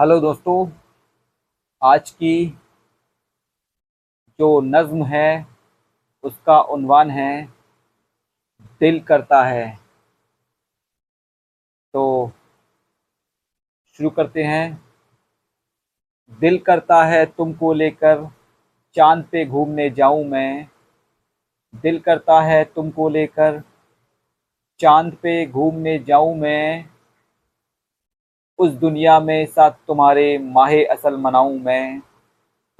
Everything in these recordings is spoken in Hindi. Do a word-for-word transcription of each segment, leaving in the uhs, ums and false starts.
हेलो दोस्तों, आज की जो नज़्म है उसका उन्वान है दिल करता है। तो शुरू करते हैं। दिल करता है तुमको लेकर चाँद पे घूमने जाऊं मैं, दिल करता है तुमको लेकर चाँद पे घूमने जाऊं मैं, उस दुनिया में साथ तुम्हारे माहे असल मनाऊं मैं,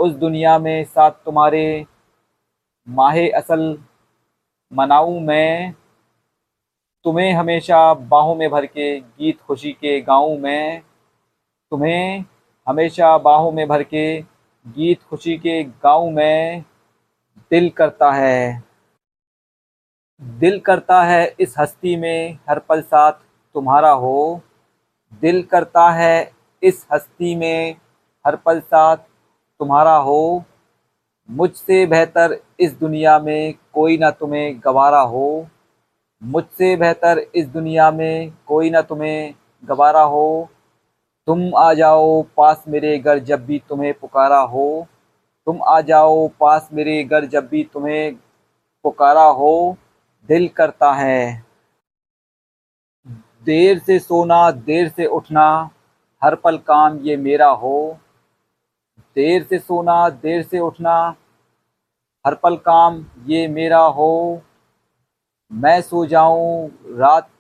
उस दुनिया में साथ तुम्हारे माहे असल मनाऊं मैं, तुम्हें हमेशा बाहों में भर के गीत खुशी के गाऊं मैं, तुम्हें हमेशा बाहों में भर के गीत खुशी के गाऊं मैं। दिल करता है, दिल करता है इस हस्ती में हर पल साथ तुम्हारा हो, दिल करता है इस हस्ती में हर पल साथ तुम्हारा हो, मुझसे बेहतर इस दुनिया में कोई ना तुम्हें गवारा हो, मुझसे बेहतर इस दुनिया में कोई ना तुम्हें गवारा हो, तुम आ जाओ पास मेरे घर जब भी तुम्हें पुकारा हो, तुम आ जाओ पास मेरे घर जब भी तुम्हें पुकारा हो। दिल करता है, देर से सोना देर से उठना हर पल काम ये मेरा हो, देर से सोना देर से उठना हर पल काम ये मेरा हो, मैं सो जाऊं रात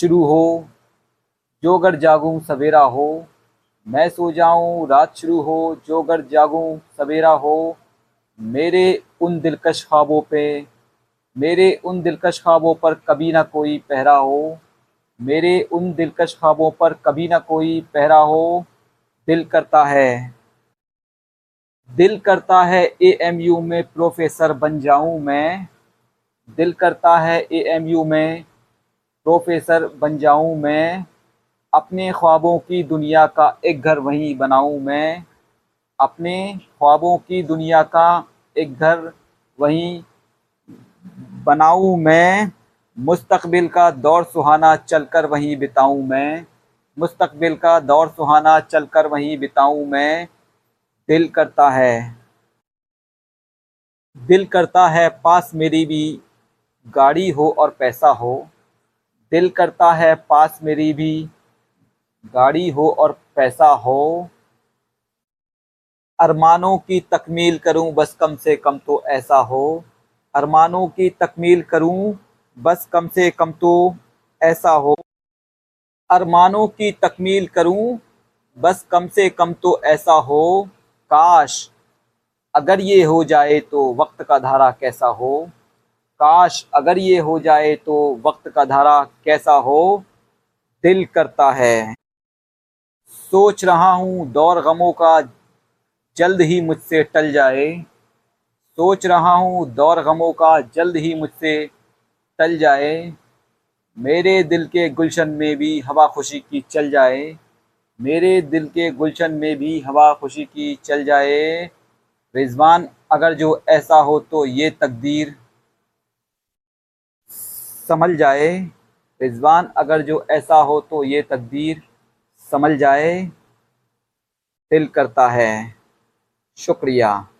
शुरू हो जो अगर जागूं सवेरा हो, मैं सो जाऊं रात शुरू हो जो अगर जागूं सवेरा हो, मेरे उन दिलकश ख्वाबों पे मेरे उन दिलकश ख्वाबों पर कभी ना कोई पहरा हो, मेरे उन दिलकश ख्वाबों पर कभी ना कोई पहरा हो। दिल करता है, दिल करता है ए एम यू में प्रोफेसर बन जाऊं मैं, दिल करता है ए एम यू में प्रोफेसर बन जाऊं मैं, अपने ख्वाबों की दुनिया का एक घर वहीं बनाऊं मैं, अपने ख्वाबों की दुनिया का एक घर वहीं बनाऊं मैं, मुस्तकबिल का दौर सुहाना चलकर वहीं बिताऊं मैं, मुस्तकबिल का दौर सुहाना चलकर वहीं बिताऊं मैं। दिल करता है, दिल करता है पास मेरी भी गाड़ी हो और पैसा हो, दिल करता है पास मेरी भी गाड़ी हो और पैसा हो, अरमानों की तकमील करूं बस कम से कम तो ऐसा हो, अरमानों की तकमील करूं बस कम से कम तो ऐसा हो, अरमानों की तकमील करूं बस कम से कम तो ऐसा हो, काश अगर ये हो जाए तो वक्त का धारा कैसा हो, काश अगर ये हो जाए तो वक्त का धारा कैसा हो। दिल करता है, सोच रहा हूँ दौर गमों का जल्द ही मुझसे टल जाए, सोच रहा हूँ दौर गमों का जल्द ही मुझसे टल जाए, मेरे दिल के गुलशन में भी हवा खुशी की चल जाए, मेरे दिल के गुलशन में भी हवा खुशी की चल जाए, रिजवान अगर जो ऐसा हो तो ये तकदीर संभल जाए, रिजवान अगर जो ऐसा हो तो ये तकदीर संभल जाए। दिल करता है। शुक्रिया।